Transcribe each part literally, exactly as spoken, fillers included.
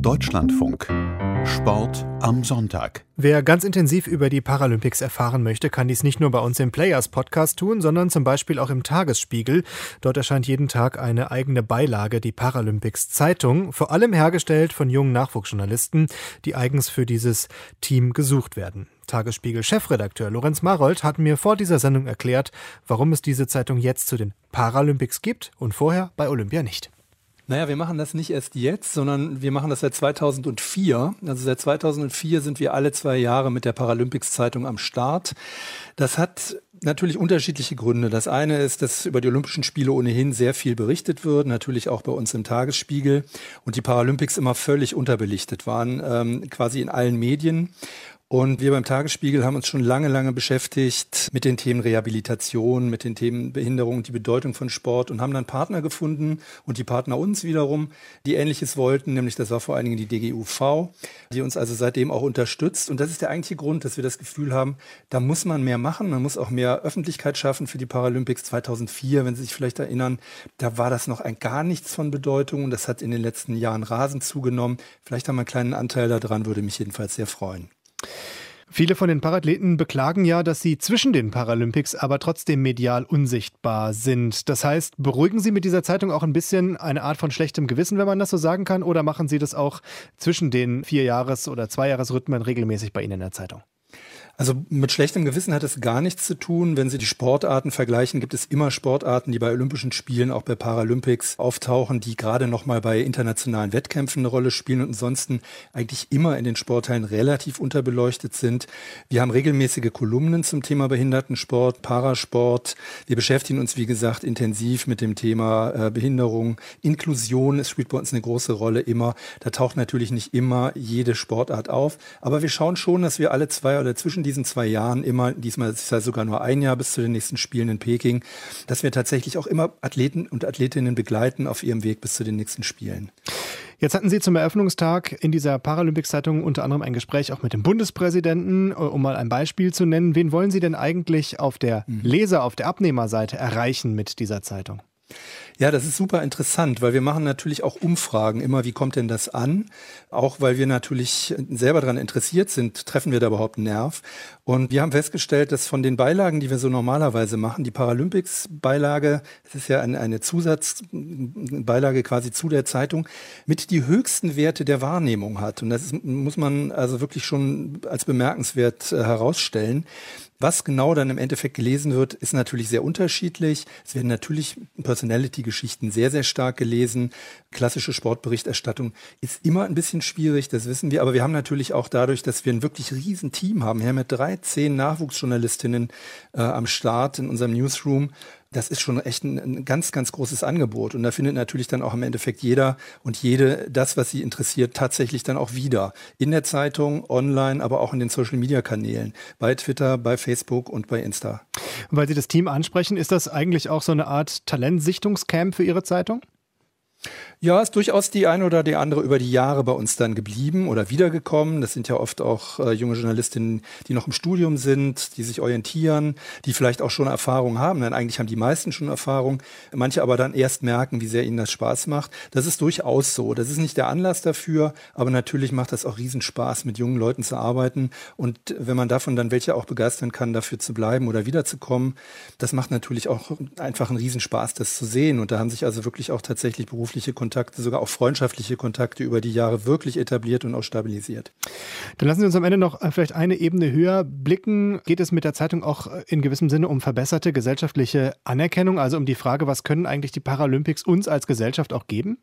Deutschlandfunk. Sport am Sonntag. Wer ganz intensiv über die Paralympics erfahren möchte, kann dies nicht nur bei uns im Players-Podcast tun, sondern zum Beispiel auch im Tagesspiegel. Dort erscheint jeden Tag eine eigene Beilage, die Paralympics Zeitung, vor allem hergestellt von jungen Nachwuchsjournalisten, die eigens für dieses Team gesucht werden. Tagesspiegel-Chefredakteur Lorenz Maroldt hat mir vor dieser Sendung erklärt, warum es diese Zeitung jetzt zu den Paralympics gibt und vorher bei Olympia nicht. Naja, wir machen das nicht erst jetzt, sondern wir machen das seit zweitausendvier. Also seit zweitausendvier sind wir alle zwei Jahre mit der Paralympics-Zeitung am Start. Das hat natürlich unterschiedliche Gründe. Das eine ist, dass über die Olympischen Spiele ohnehin sehr viel berichtet wird, natürlich auch bei uns im Tagesspiegel. Und die Paralympics immer völlig unterbelichtet waren, ähm, quasi in allen Medien. Und wir beim Tagesspiegel haben uns schon lange, lange beschäftigt mit den Themen Rehabilitation, mit den Themen Behinderung, die Bedeutung von Sport und haben dann Partner gefunden und die Partner uns wiederum, die Ähnliches wollten, nämlich das war vor allen Dingen die D G U V, die uns also seitdem auch unterstützt. Und das ist der eigentliche Grund, dass wir das Gefühl haben, da muss man mehr machen, man muss auch mehr Öffentlichkeit schaffen für die Paralympics zweitausendvier. Wenn Sie sich vielleicht erinnern, da war das noch ein gar nichts von Bedeutung und das hat in den letzten Jahren rasend zugenommen. Vielleicht haben wir einen kleinen Anteil daran, würde mich jedenfalls sehr freuen. Viele von den Parathleten beklagen ja, dass sie zwischen den Paralympics aber trotzdem medial unsichtbar sind. Das heißt, beruhigen Sie mit dieser Zeitung auch ein bisschen eine Art von schlechtem Gewissen, wenn man das so sagen kann, oder machen Sie das auch zwischen den Vierjahres- oder Zweijahresrhythmen regelmäßig bei Ihnen in der Zeitung? Also mit schlechtem Gewissen hat es gar nichts zu tun. Wenn Sie die Sportarten vergleichen, gibt es immer Sportarten, die bei Olympischen Spielen, auch bei Paralympics auftauchen, die gerade nochmal bei internationalen Wettkämpfen eine Rolle spielen und ansonsten eigentlich immer in den Sportteilen relativ unterbeleuchtet sind. Wir haben regelmäßige Kolumnen zum Thema Behindertensport, Parasport. Wir beschäftigen uns, wie gesagt, intensiv mit dem Thema äh, Behinderung. Inklusion spielt bei uns eine große Rolle immer. Da taucht natürlich nicht immer jede Sportart auf. Aber wir schauen schon, dass wir alle zwei oder zwischen diesen zwei Jahren immer, diesmal ist es sogar nur ein Jahr bis zu den nächsten Spielen in Peking, dass wir tatsächlich auch immer Athleten und Athletinnen begleiten auf ihrem Weg bis zu den nächsten Spielen. Jetzt hatten Sie zum Eröffnungstag in dieser Paralympics-Zeitung unter anderem ein Gespräch auch mit dem Bundespräsidenten, um mal ein Beispiel zu nennen. Wen wollen Sie denn eigentlich auf der Leser-, auf der Abnehmerseite erreichen mit dieser Zeitung? Ja, das ist super interessant, weil wir machen natürlich auch Umfragen immer, wie kommt denn das an? Auch weil wir natürlich selber daran interessiert sind, treffen wir da überhaupt einen Nerv? Und wir haben festgestellt, dass von den Beilagen, die wir so normalerweise machen, die Paralympics-Beilage, das ist ja eine, eine Zusatzbeilage quasi zu der Zeitung, mit die höchsten Werte der Wahrnehmung hat. Und das ist, muss man also wirklich schon als bemerkenswert äh, herausstellen. Was genau dann im Endeffekt gelesen wird, ist natürlich sehr unterschiedlich. Es werden natürlich Personality-Geschichten sehr, sehr stark gelesen. Klassische Sportberichterstattung ist immer ein bisschen schwierig, das wissen wir. Aber wir haben natürlich auch dadurch, dass wir ein wirklich riesen Team haben. Wir haben ja dreizehn Nachwuchsjournalistinnen äh, am Start in unserem Newsroom. Das ist schon echt ein, ein ganz, ganz großes Angebot. Und da findet natürlich dann auch im Endeffekt jeder und jede das, was sie interessiert, tatsächlich dann auch wieder. In der Zeitung, online, aber auch in den Social-Media-Kanälen. Bei Twitter, bei Facebook und bei Insta. Und weil Sie das Team ansprechen, ist das eigentlich auch so eine Art Talentsichtungscamp für Ihre Zeitung? Ja, ist durchaus die eine oder die andere über die Jahre bei uns dann geblieben oder wiedergekommen. Das sind ja oft auch äh, junge Journalistinnen, die noch im Studium sind, die sich orientieren, die vielleicht auch schon Erfahrung haben. Denn eigentlich haben die meisten schon Erfahrung, manche aber dann erst merken, wie sehr ihnen das Spaß macht. Das ist durchaus so. Das ist nicht der Anlass dafür, aber natürlich macht das auch Riesenspaß, mit jungen Leuten zu arbeiten. Und wenn man davon dann welche auch begeistern kann, dafür zu bleiben oder wiederzukommen, das macht natürlich auch einfach einen Riesenspaß, das zu sehen. Und da haben sich also wirklich auch tatsächlich berufliche Kontakte, sogar auch freundschaftliche Kontakte über die Jahre wirklich etabliert und auch stabilisiert. Dann lassen Sie uns am Ende noch vielleicht eine Ebene höher blicken. Geht es mit der Zeitung auch in gewissem Sinne um verbesserte gesellschaftliche Anerkennung, also um die Frage, was können eigentlich die Paralympics uns als Gesellschaft auch geben?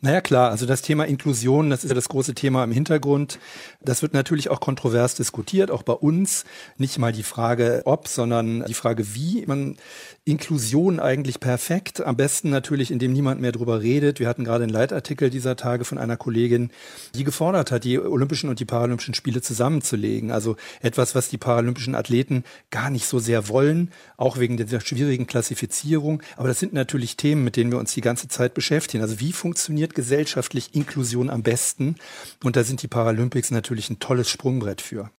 Naja klar, also das Thema Inklusion, das ist ja das große Thema im Hintergrund. Das wird natürlich auch kontrovers diskutiert, auch bei uns. Nicht mal die Frage ob, sondern die Frage wie man Inklusion eigentlich perfekt, am besten natürlich, indem niemand mehr drüber redet. Wir hatten gerade einen Leitartikel dieser Tage von einer Kollegin, die gefordert hat, die Olympischen und die Paralympischen Spiele zusammenzulegen. Also etwas, was die paralympischen Athleten gar nicht so sehr wollen, auch wegen dieser schwierigen Klassifizierung. Aber das sind natürlich Themen, mit denen wir uns die ganze Zeit beschäftigen. Also wie funktioniert funktioniert gesellschaftlich Inklusion am besten? Und da sind die Paralympics natürlich ein tolles Sprungbrett für.